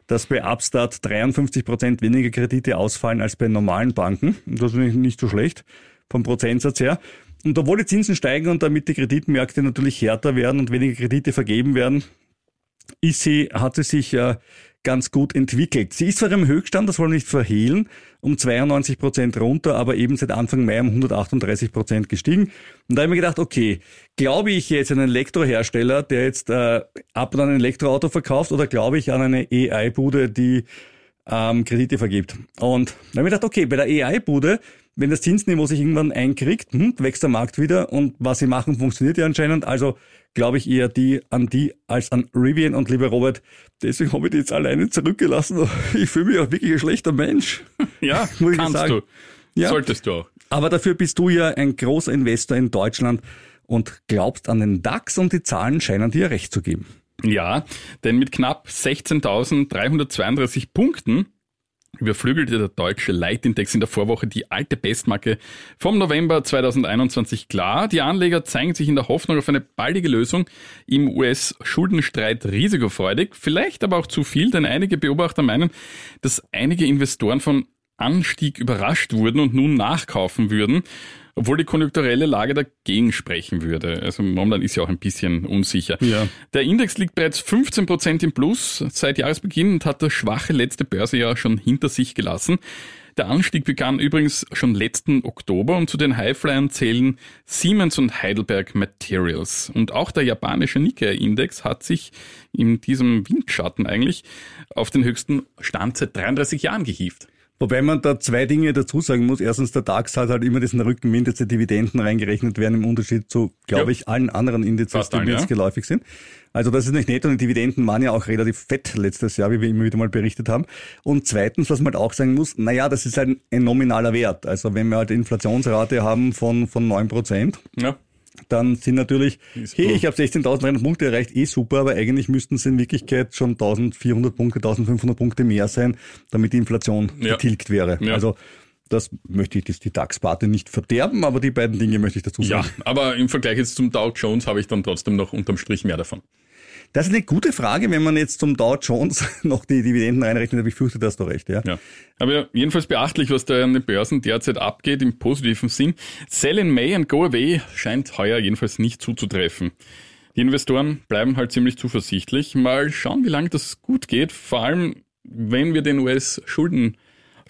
dass bei Upstart dreiundfünfzig Prozent weniger Kredite ausfallen als bei normalen Banken. Das ist nicht so schlecht vom Prozentsatz her. Und obwohl die Zinsen steigen und damit die Kreditmärkte natürlich härter werden und weniger Kredite vergeben werden, I C hatte sich äh, ganz gut entwickelt. Sie ist zwar im Höchststand, das wollen wir nicht verhehlen, um zweiundneunzig Prozent runter, aber eben seit Anfang Mai um hundertachtunddreißig Prozent gestiegen. Und da habe ich mir gedacht, okay, glaube ich jetzt an einen Elektrohersteller, der jetzt äh, ab und an ein Elektroauto verkauft, oder glaube ich an eine E I-Bude, die ähm, Kredite vergibt? Und da habe ich mir gedacht, okay, bei der E I-Bude, wenn das Zinsniveau sich irgendwann einkriegt, hm, wächst der Markt wieder, und was sie machen, funktioniert ja anscheinend. Also glaube ich eher die an die als an Rivian. Und lieber Robert, deswegen habe ich dich jetzt alleine zurückgelassen. Ich fühle mich auch wirklich ein schlechter Mensch. Ja, muss kannst ich sagen. du. Ja. Solltest du auch. Aber dafür bist du ja ein großer Investor in Deutschland und glaubst an den DAX, und die Zahlen scheinen dir recht zu geben. Ja, denn mit knapp sechzehntausenddreihundertzweiunddreißig Punkten überflügelte der deutsche Leitindex in der Vorwoche die alte Bestmarke vom November zweitausendeinundzwanzig klar. Die Anleger zeigen sich in der Hoffnung auf eine baldige Lösung im U S-Schuldenstreit risikofreudig, vielleicht aber auch zu viel, denn einige Beobachter meinen, dass einige Investoren von Anstieg überrascht wurden und nun nachkaufen würden, obwohl die konjunkturelle Lage dagegen sprechen würde. Also momentan ist ja auch ein bisschen unsicher. Ja. Der Index liegt bereits fünfzehn Prozent im Plus seit Jahresbeginn und hat das schwache letzte Börsejahr schon hinter sich gelassen. Der Anstieg begann übrigens schon letzten Oktober, und zu den Highflyern zählen Siemens und Heidelberg Materials. Und auch der japanische Nikkei-Index hat sich in diesem Windschatten eigentlich auf den höchsten Stand seit dreiunddreißig Jahren gehievt. Wobei man da zwei Dinge dazu sagen muss. Erstens, der DAX hat halt immer diesen Rückenwind, dass die Dividenden reingerechnet werden, im Unterschied zu, glaube ja. ich, allen anderen Indizes, die mir jetzt ja. geläufig sind. Also das ist nicht nett, und die Dividenden waren ja auch relativ fett letztes Jahr, wie wir immer wieder mal berichtet haben. Und zweitens, was man halt auch sagen muss, naja, das ist halt ein nominaler Wert. Also wenn wir halt eine Inflationsrate haben von von neun Prozent, ja. dann sind natürlich, ist hey, cool. ich habe sechzehntausenddreihundert Punkte erreicht, eh super, aber eigentlich müssten es in Wirklichkeit schon eintausendvierhundert Punkte, eintausendfünfhundert Punkte mehr sein, damit die Inflation ja. getilgt wäre. Ja. Also das möchte ich, das, die DAX-Parte nicht verderben, aber die beiden Dinge möchte ich dazu sagen. Ja, aber im Vergleich jetzt zum Dow Jones habe ich dann trotzdem noch unterm Strich mehr davon. Das ist eine gute Frage, wenn man jetzt zum Dow Jones noch die Dividenden reinrechnet, aber ich fürchte, da hast du recht. Ja. ja. Aber jedenfalls beachtlich, was da an den Börsen derzeit abgeht, im positiven Sinn. Sell in May and go away scheint heuer jedenfalls nicht zuzutreffen. Die Investoren bleiben halt ziemlich zuversichtlich. Mal schauen, wie lange das gut geht, vor allem wenn wir den U S-Schulden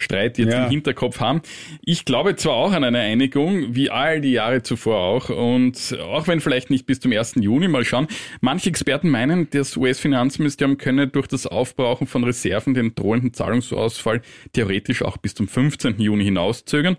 Streit jetzt ja. im Hinterkopf haben. Ich glaube zwar auch an eine Einigung, wie all die Jahre zuvor auch, und auch wenn vielleicht nicht bis zum ersten Juni, mal schauen. Manche Experten meinen, das U S-Finanzministerium könne durch das Aufbrauchen von Reserven den drohenden Zahlungsausfall theoretisch auch bis zum fünfzehnten Juni hinauszögern.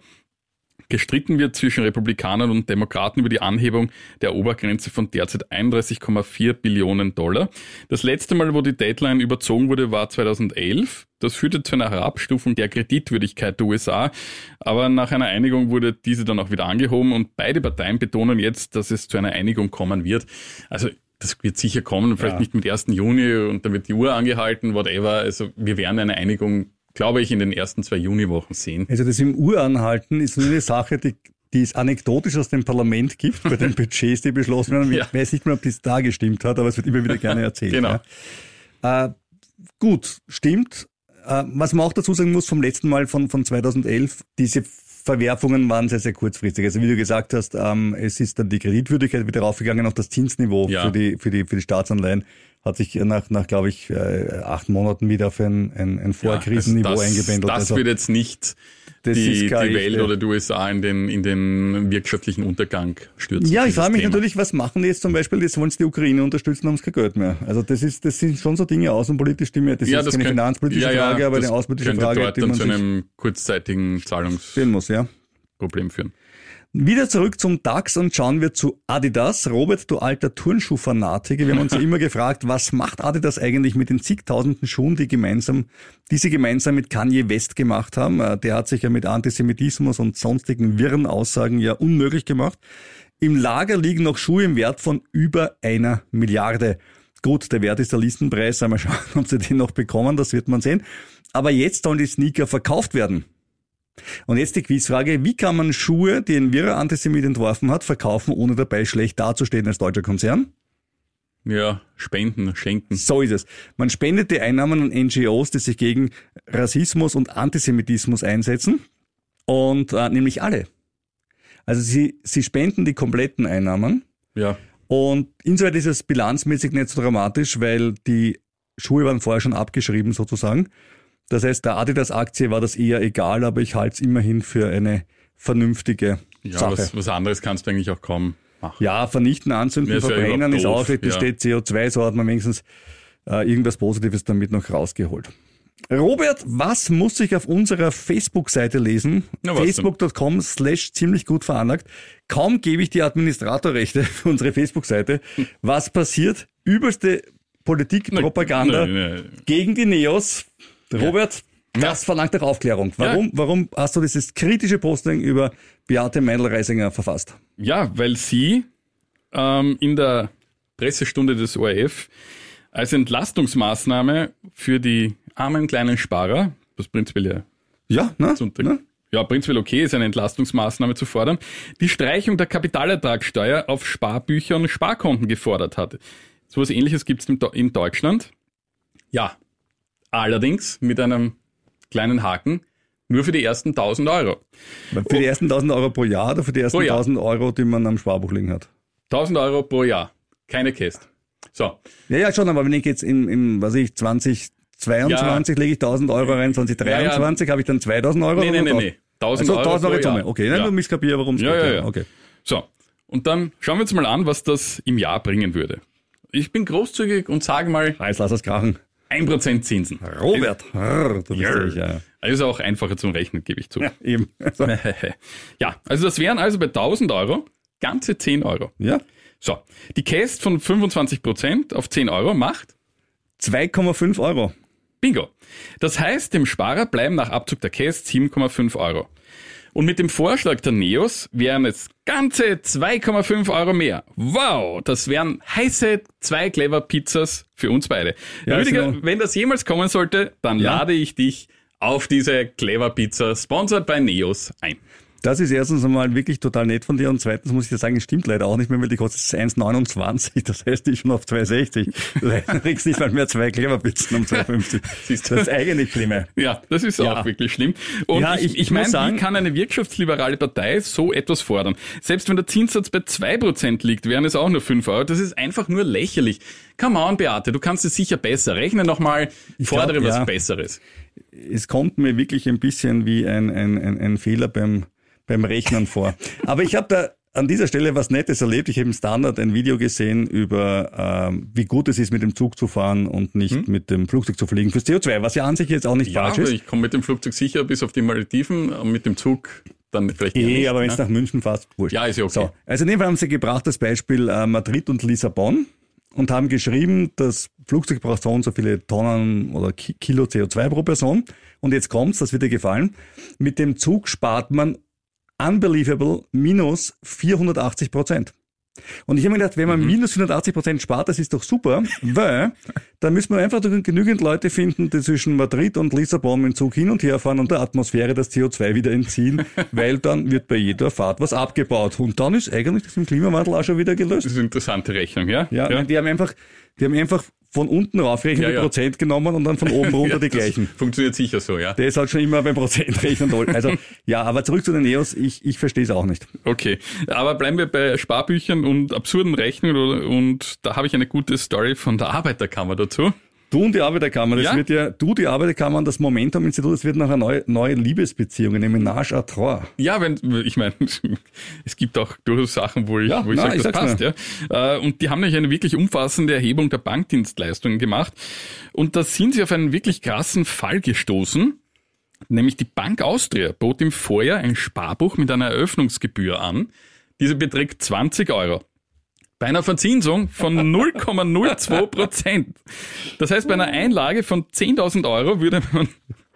Gestritten wird zwischen Republikanern und Demokraten über die Anhebung der Obergrenze von derzeit einunddreißig Komma vier Billionen Dollar. Das letzte Mal, wo die Deadline überzogen wurde, war zweitausendelf. Das führte zu einer Herabstufung der Kreditwürdigkeit der U S A. Aber nach einer Einigung wurde diese dann auch wieder angehoben, und beide Parteien betonen jetzt, dass es zu einer Einigung kommen wird. Also das wird sicher kommen, vielleicht ja. nicht mit ersten Juni, und dann wird die Uhr angehalten, whatever. Also wir werden eine Einigung, glaube ich, in den ersten zwei Juniwochen sehen. Also das im Uranhalten ist nur eine Sache, die, die es anekdotisch aus dem Parlament gibt, bei den Budgets, die beschlossen werden. Ja. Ich weiß nicht mehr, ob das da gestimmt hat, aber es wird immer wieder gerne erzählt. Genau. Ja. Äh, gut, stimmt. Äh, was man auch dazu sagen muss, vom letzten Mal von, von zweitausendelf, diese Verwerfungen waren sehr, sehr kurzfristig. Also wie du gesagt hast, ähm, es ist dann die Kreditwürdigkeit wieder raufgegangen, auch das Zinsniveau ja. für die, für die, für die Staatsanleihen hat sich nach, nach glaube ich, äh, acht Monaten wieder auf ein, ein, ein Vorkrisenniveau ja, also eingependelt. Das also, wird jetzt nicht das die, die Welt oder die U S A in den, in den wirtschaftlichen Untergang stürzen. Ja, ich frage mich Thema. natürlich, was machen die jetzt zum Beispiel? Jetzt wollen sie die Ukraine unterstützen, haben sie kein Geld mehr. Also das ist, das sind schon so Dinge außenpolitisch, die mir, das ja, ist das keine könnte, finanzpolitische ja, ja, Frage, aber eine außenpolitische Frage, dort die man zu einem kurzzeitigen Zahlungsproblem ja. führen. Wieder zurück zum DAX und schauen wir zu Adidas. Robert, du alter Turnschuhfanatiker, wir haben uns ja immer gefragt, was macht Adidas eigentlich mit den zigtausenden Schuhen, die gemeinsam, die sie gemeinsam mit Kanye West gemacht haben. Der hat sich ja mit Antisemitismus und sonstigen wirren Aussagen ja unmöglich gemacht. Im Lager liegen noch Schuhe im Wert von über einer Milliarde. Gut, der Wert ist der Listenpreis, einmal schauen, ob sie den noch bekommen, das wird man sehen. Aber jetzt sollen die Sneaker verkauft werden. Und jetzt die Quizfrage, wie kann man Schuhe, die ein wirrer Antisemit entworfen hat, verkaufen, ohne dabei schlecht dazustehen als deutscher Konzern? Ja, spenden, schenken. So ist es. Man spendet die Einnahmen an N G Os, die sich gegen Rassismus und Antisemitismus einsetzen, und äh, nämlich alle. Also sie, sie spenden die kompletten Einnahmen. Ja. Und insoweit ist es bilanzmäßig nicht so dramatisch, weil die Schuhe waren vorher schon abgeschrieben sozusagen. Das heißt, der Adidas-Aktie war das eher egal, aber ich halte es immerhin für eine vernünftige ja, Sache. Ja, was, was anderes kannst du eigentlich auch kaum machen. Ja, vernichten, anzünden, ist verbrennen ja ist auch nicht, besteht ja. C O zwei, so hat man wenigstens äh, irgendwas Positives damit noch rausgeholt. Robert, was muss ich auf unserer Facebook-Seite lesen? Facebook.com slash ziemlich gut veranlagt. Kaum gebe ich die Administratorrechte für unsere Facebook-Seite. Was passiert? Übelste Politikpropaganda nein, nein, nein. gegen die Neos. Robert, ja. das ja. verlangt nach Aufklärung. Warum, ja. warum hast du dieses kritische Posting über Beate Meindl-Reisinger verfasst? Ja, weil sie ähm, in der Pressestunde des O R F als Entlastungsmaßnahme für die armen kleinen Sparer, das prinzipiell ja, ja, ne, ne? ja prinzipiell okay ist, eine Entlastungsmaßnahme zu fordern, die Streichung der Kapitalertragssteuer auf Sparbücher und Sparkonten gefordert hat. So etwas Ähnliches gibt es in, in Deutschland. Ja, allerdings mit einem kleinen Haken, nur für die ersten tausend Euro. Für die ersten tausend Euro pro Jahr oder für die ersten tausend Euro, die man am Sparbuch liegen hat? tausend Euro pro Jahr, keine Käst. So. Ja, ja, schon, aber wenn ich jetzt in, in was ich, zwanzig zweiundzwanzig ja. lege ich tausend Euro rein, zwanzig dreiundzwanzig ja, ja. habe ich dann zweitausend Euro. Nee, nee, nee, nee. tausend also, Euro. tausend Euro Summe. Okay, dann ja. misskapiere, warum es ja, geht. Ja, ja. Okay. So, und dann schauen wir uns mal an, was das im Jahr bringen würde. Ich bin großzügig und sage mal. Heiß, lass es krachen. ein Prozent Zinsen. Robert, Robert. du bist ja. Ehrlich, ja. Also auch einfacher zum Rechnen, gebe ich zu. Ja, eben. So. Ja, also das wären also bei tausend Euro ganze zehn Euro. Ja. So, die Käst von fünfundzwanzig Prozent auf zehn Euro macht zwei Komma fünf Euro. Bingo. Das heißt, dem Sparer bleiben nach Abzug der Käst sieben Komma fünf Euro. Und mit dem Vorschlag der Neos wären es ganze zwei Komma fünf Euro mehr. Wow, das wären heiße zwei clever Pizzas für uns beide. Ja, Rüdiger, also, wenn das jemals kommen sollte, dann ja. lade ich dich auf diese clever Pizza, sponsored bei Neos, ein. Das ist erstens einmal wirklich total nett von dir und zweitens muss ich dir sagen, es stimmt leider auch nicht mehr, weil die kostet eins Komma neunundzwanzig, das heißt, die ist schon auf zwei Komma sechzig. Leider kriegst du nicht mal mehr zwei Kleberpizzen um zwei Komma fünfzig. Das ist eigentlich schlimm. Ja, das ist ja. auch wirklich schlimm. Und ja, ich, ich, ich meine, sagen, wie kann eine wirtschaftsliberale Partei so etwas fordern? Selbst wenn der Zinssatz bei zwei Prozent liegt, wären es auch nur fünf Euro. Das ist einfach nur lächerlich. Come on, Beate, du kannst es sicher besser. Rechne nochmal, fordere glaub, was ja. Besseres. Es kommt mir wirklich ein bisschen wie ein, ein, ein, ein Fehler beim beim Rechnen vor. Aber ich habe da an dieser Stelle was Nettes erlebt. Ich habe im Standard ein Video gesehen über, ähm, wie gut es ist, mit dem Zug zu fahren und nicht hm? mit dem Flugzeug zu fliegen fürs C O zwei, was ja an sich jetzt auch nicht ja, falsch ist. Ja, ich komme mit dem Flugzeug sicher bis auf die Malediven und mit dem Zug dann vielleicht e, nicht. Aber wenn es ne? nach München fährst, wurscht. Ja, ist ja okay. So, also in dem Fall haben sie gebracht das Beispiel äh, Madrid und Lissabon und haben geschrieben, das Flugzeug braucht so und so viele Tonnen oder Kilo C O zwei pro Person. Und jetzt kommt's, das wird dir gefallen. Mit dem Zug spart man unbelievable, minus vierhundertachtzig Prozent. Und ich habe mir gedacht, wenn man minus vierhundertachtzig Prozent spart, das ist doch super, weil dann müssen wir einfach genügend Leute finden, die zwischen Madrid und Lissabon mit dem Zug hin und her fahren und der Atmosphäre das C O zwei wieder entziehen, weil dann wird bei jeder Fahrt was abgebaut. Und dann ist eigentlich das im Klimawandel auch schon wieder gelöst. Das ist eine interessante Rechnung, ja? Ja, ja. Die haben einfach, die haben einfach von unten raufrechnen, ja, die ja. Prozent genommen und dann von oben runter ja, die gleichen. Funktioniert sicher so, ja. Der ist halt schon immer beim Prozentrechnen toll. Also, ja, aber zurück zu den Neos, ich, ich verstehe es auch nicht. Okay, aber bleiben wir bei Sparbüchern und absurden Rechnungen und da habe ich eine gute Story von der Arbeiterkammer dazu. Du und die Arbeiterkammer, das ja? wird ja, du, die Arbeiterkammer und das Momentum-Institut, das wird nachher neue, neue Liebesbeziehungen, eine Ménage à trois. Ja, wenn, ich meine, es gibt auch durchaus Sachen, wo ich, ja, wo ich sage, das passt, mir. ja. Und die haben nämlich eine wirklich umfassende Erhebung der Bankdienstleistungen gemacht. Und da sind sie auf einen wirklich krassen Fall gestoßen. Nämlich die Bank Austria bot im Vorjahr ein Sparbuch mit einer Eröffnungsgebühr an. Diese beträgt zwanzig Euro. Bei einer Verzinsung von null Komma null zwei Prozent. Das heißt, bei einer Einlage von zehntausend Euro würde man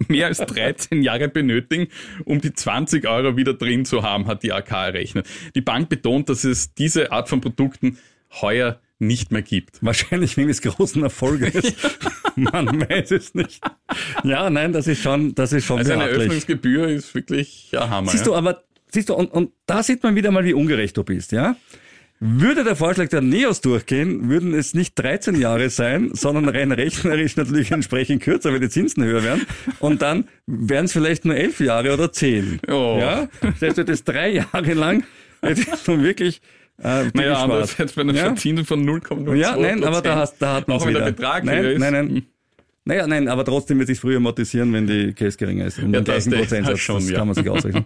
mehr als dreizehn Jahre benötigen, um die zwanzig Euro wieder drin zu haben, hat die A K errechnet. Die Bank betont, dass es diese Art von Produkten heuer nicht mehr gibt. Wahrscheinlich wegen des großen Erfolges. Man weiß es nicht. Ja, nein, das ist schon, das ist schon also beachtlich. Eine Eröffnungsgebühr ist wirklich ja Hammer. Siehst du, ja. aber, siehst du, und, und da sieht man wieder mal, wie ungerecht du bist, ja? Würde der Vorschlag der Neos durchgehen, würden es nicht dreizehn Jahre sein, sondern rein rechnerisch natürlich entsprechend kürzer, weil die Zinsen höher wären. Und dann wären es vielleicht nur elf Jahre oder zehn. Oh. Ja? Das heißt, das drei Jahre lang, das ist nun wirklich Äh, naja, anders hätte man eine ja? Verdienung von null Komma null zwei Prozent. Ja, nein, aber da, hast, da hat man es wieder. Auch wenn der Betrag nein, höher ist. Nein, nein. Naja, nein, aber trotzdem wird sich früher amortisieren, wenn die Case geringer ist. Um ja, den das, gleichen Prozentsatz, das schon, das ja. kann man sich ausrechnen.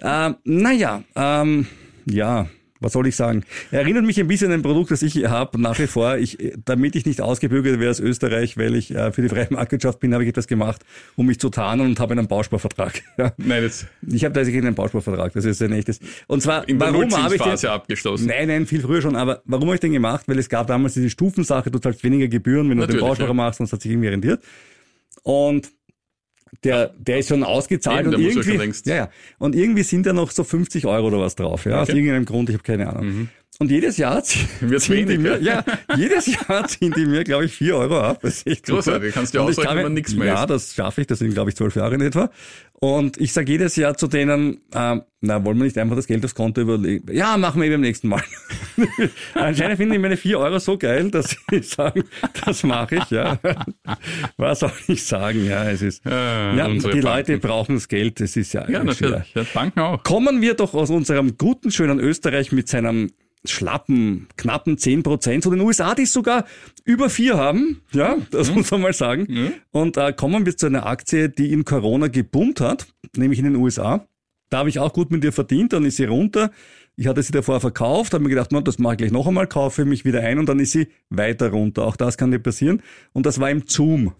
ähm, naja, ähm, ja, was soll ich sagen? Erinnert mich ein bisschen an ein Produkt, das ich habe nach wie vor. Ich, damit ich nicht ausgebürgert wäre aus Österreich, weil ich äh, für die freie Marktwirtschaft bin, habe ich etwas gemacht, um mich zu tarnen und habe einen Bausparvertrag. Nein, jetzt. Ich habe tatsächlich einen Bausparvertrag, das ist ein echtes. Und zwar, in der warum habe ich den, abgeschlossen. Nein, nein, viel früher schon. Aber warum habe ich den gemacht? Weil es gab damals diese Stufensache, du zahlst weniger Gebühren, wenn Natürlich, du den Bausparer ja. machst, sonst hat sich irgendwie rentiert. Und Der, der ist schon ausgezahlt Eben, und irgendwie, schon ja, ja. und irgendwie sind da noch so fünfzig Euro oder was drauf, ja, okay. aus irgendeinem Grund, ich habe keine Ahnung. Mhm. Und jedes Jahr ziehen die mir, ja, jedes Jahr ziehen die mir, glaube ich, vier Euro ab. Das ist echt großartig, super. Kannst du ja ausrechnen, wenn man nichts mehr ist. Ja, das schaffe ich, das sind, glaube ich, zwölf Jahre in etwa. Und ich sage jedes Jahr zu denen, äh, na, wollen wir nicht einfach das Geld aufs Konto überlegen? Ja, machen wir eben beim nächsten Mal. Anscheinend finden die meine vier Euro so geil, dass sie sagen, das mache ich, ja. Was soll ich sagen? Ja, es ist, äh, ja, die Banken. Leute brauchen das Geld, das ist ja, ja natürlich. Ja, Banken auch. Kommen wir doch aus unserem guten, schönen Österreich mit seinem schlappen, knappen zehn Prozent zu den U S A, die es sogar über vier haben. Ja, das mhm. muss man mal sagen. Mhm. Und äh, kommen wir zu einer Aktie, die in Corona geboomt hat, nämlich in den U S A. Da habe ich auch gut mit ihr verdient, dann ist sie runter. Ich hatte sie davor verkauft, habe mir gedacht, no, das mache ich gleich noch einmal, kaufe mich wieder ein und dann ist sie weiter runter. Auch das kann dir passieren. Und das war im Zoom.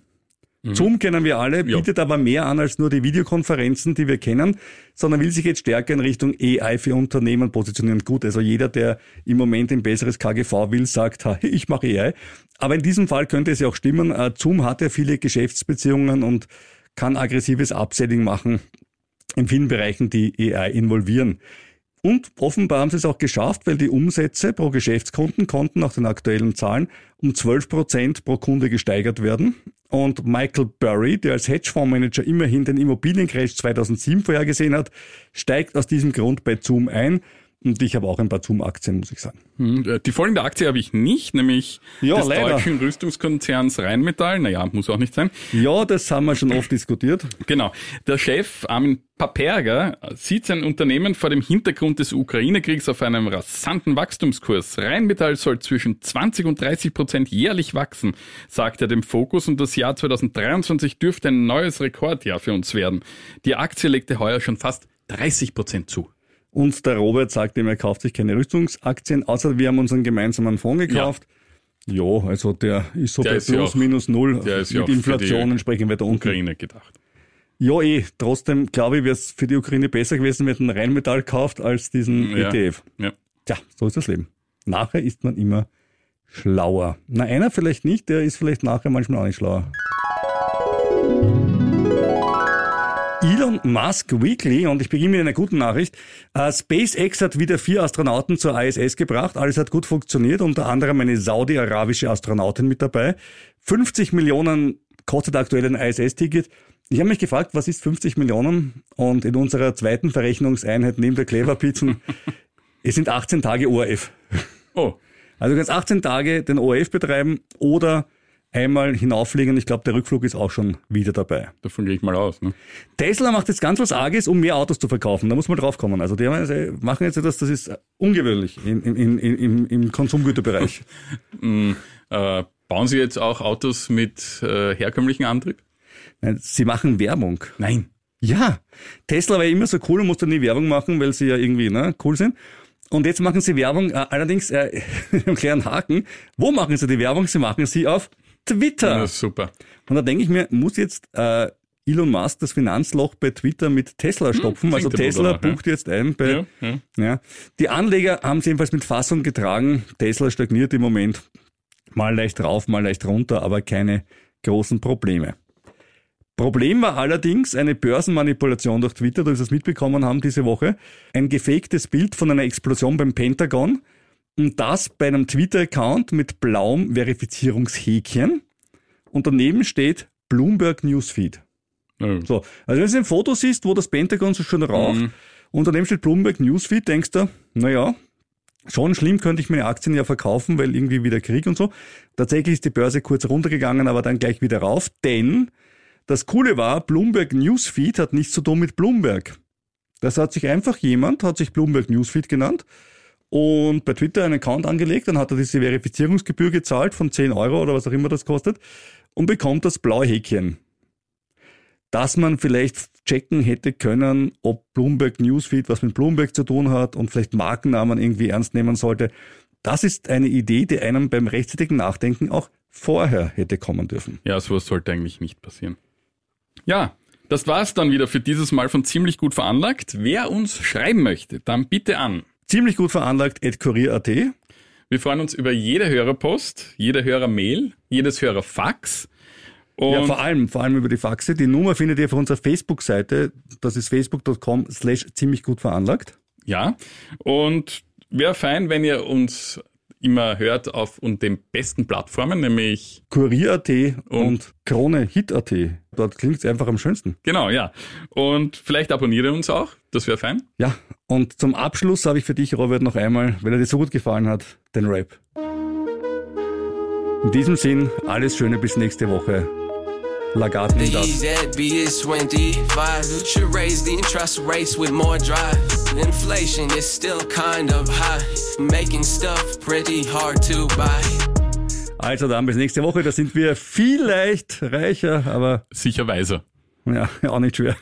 Mhm. Zoom kennen wir alle, bietet ja. aber mehr an als nur die Videokonferenzen, die wir kennen, sondern will sich jetzt stärker in Richtung A I für Unternehmen positionieren. Gut, also jeder, der im Moment ein besseres K G V will, sagt, hey, ich mache A I. Aber in diesem Fall könnte es ja auch stimmen. Zoom hat ja viele Geschäftsbeziehungen und kann aggressives Upselling machen in vielen Bereichen, die A I involvieren. Und offenbar haben sie es auch geschafft, weil die Umsätze pro Geschäftskunden konnten nach den aktuellen Zahlen um zwölf Prozent pro Kunde gesteigert werden. Und Michael Burry, der als Hedgefondsmanager immerhin den Immobiliencrash zweitausendsieben vorhergesehen hat, steigt aus diesem Grund bei Zoom ein. Und ich habe auch ein paar Zoom-Aktien, muss ich sagen. Die folgende Aktie habe ich nicht, nämlich ja, des leider. deutschen Rüstungskonzerns Rheinmetall. Naja, muss auch nicht sein. Ja, das haben wir schon oft diskutiert. Genau. Der Chef Armin Paperga sieht sein Unternehmen vor dem Hintergrund des Ukraine-Kriegs auf einem rasanten Wachstumskurs. Rheinmetall soll zwischen zwanzig und dreißig Prozent jährlich wachsen, sagt er dem Focus. Und das Jahr zweitausenddreiundzwanzig dürfte ein neues Rekordjahr für uns werden. Die Aktie legte heuer schon fast dreißig Prozent zu. Und der Robert sagt ihm, er kauft sich keine Rüstungsaktien, außer wir haben uns einen gemeinsamen Fonds gekauft. Ja, jo, also der ist so der bei ist plus, ja minus null. Der ist mit ja Inflation entsprechend weiter unten. Ukraine gedacht. Ja, eh. Trotzdem glaube ich, wäre es für die Ukraine besser gewesen, wenn man Rheinmetall kauft, als diesen ja. E T F. Ja. Tja, so ist das Leben. Nachher ist man immer schlauer. Na, einer vielleicht nicht, der ist vielleicht nachher manchmal auch nicht schlauer. Elon Musk Weekly, und ich beginne mit einer guten Nachricht. Uh, SpaceX hat wieder vier Astronauten zur I S S gebracht. Alles hat gut funktioniert, unter anderem eine saudi-arabische Astronautin mit dabei. fünfzig Millionen kostet aktuell ein I S S-Ticket. Ich habe mich gefragt, was ist fünfzig Millionen? Und in unserer zweiten Verrechnungseinheit neben der Cleverpizzen, es sind achtzehn Tage O R F. Oh. Also du kannst achtzehn Tage den O R F betreiben oder einmal hinauffliegen, ich glaube, der Rückflug ist auch schon wieder dabei. Davon gehe ich mal aus. Ne? Tesla macht jetzt ganz was Arges, um mehr Autos zu verkaufen. Da muss man drauf kommen. Also die haben, machen jetzt etwas, das ist ungewöhnlich in, in, in, im, im Konsumgüterbereich. mm, äh, bauen Sie jetzt auch Autos mit äh, herkömmlichen Antrieb? Nein, Sie machen Werbung. Nein. Ja, Tesla war immer so cool und musste nie Werbung machen, weil sie ja irgendwie ne, cool sind. Und jetzt machen sie Werbung, äh, allerdings äh, mit einem kleinen Haken. Wo machen sie die Werbung? Sie machen sie auf Twitter. Ja, super. Und da denke ich mir, muss jetzt äh, Elon Musk das Finanzloch bei Twitter mit Tesla stopfen? Hm, also Tesla danach, bucht ja. jetzt ein bei... Ja, ja. Ja. Die Anleger haben es jedenfalls mit Fassung getragen. Tesla stagniert im Moment. Mal leicht rauf, mal leicht runter, aber keine großen Probleme. Problem war allerdings eine Börsenmanipulation durch Twitter, da wir das mitbekommen haben diese Woche. Ein gefaktes Bild von einer Explosion beim Pentagon. Und das bei einem Twitter-Account mit blauem Verifizierungshäkchen. Und daneben steht Bloomberg Newsfeed. Oh. So. Also wenn du ein Foto siehst, wo das Pentagon so schön raucht, mhm. und daneben steht Bloomberg Newsfeed, denkst du, naja, schon schlimm, könnte ich meine Aktien ja verkaufen, weil irgendwie wieder Krieg und so. Tatsächlich ist die Börse kurz runtergegangen, aber dann gleich wieder rauf. Denn das Coole war, Bloomberg Newsfeed hat nichts zu tun mit Bloomberg. Das hat sich einfach jemand, hat sich Bloomberg Newsfeed genannt, und bei Twitter einen Account angelegt, dann hat er diese Verifizierungsgebühr gezahlt von zehn Euro oder was auch immer das kostet und bekommt das blaue Häkchen. Dass man vielleicht checken hätte können, ob Bloomberg Newsfeed was mit Bloomberg zu tun hat und vielleicht Markennamen irgendwie ernst nehmen sollte. Das ist eine Idee, die einem beim rechtzeitigen Nachdenken auch vorher hätte kommen dürfen. Ja, sowas sollte eigentlich nicht passieren. Ja, das war's dann wieder für dieses Mal von Ziemlich gut veranlagt. Wer uns schreiben möchte, dann bitte an ziemlich gut veranlagt at kurier punkt at. Wir freuen uns über jede Hörerpost, jede Hörermail, jedes Hörerfax. Und ja, vor allem, vor allem über die Faxe. Die Nummer findet ihr auf unserer Facebook-Seite. Das ist facebook.com slash ziemlich gut veranlagt. Ja, und wäre fein, wenn ihr uns immer hört auf und den besten Plattformen, nämlich Kurier punkt at und, und kronehit punkt at. Dort klingt es einfach am schönsten. Genau, ja. Und vielleicht abonniert ihr uns auch. Das wäre fein. Ja, und zum Abschluss habe ich für dich, Robert, noch einmal, wenn er dir so gut gefallen hat, den Rap. In diesem Sinn, alles Schöne bis nächste Woche. Lagarten the E Z B is twenty-five. Should raise the interest rates with more drive. Inflation is still kind of high, making stuff pretty hard to buy. Also dann bis nächste Woche, da sind wir vielleicht reicher, aber sicher weiser. Ja, auch nicht schwer.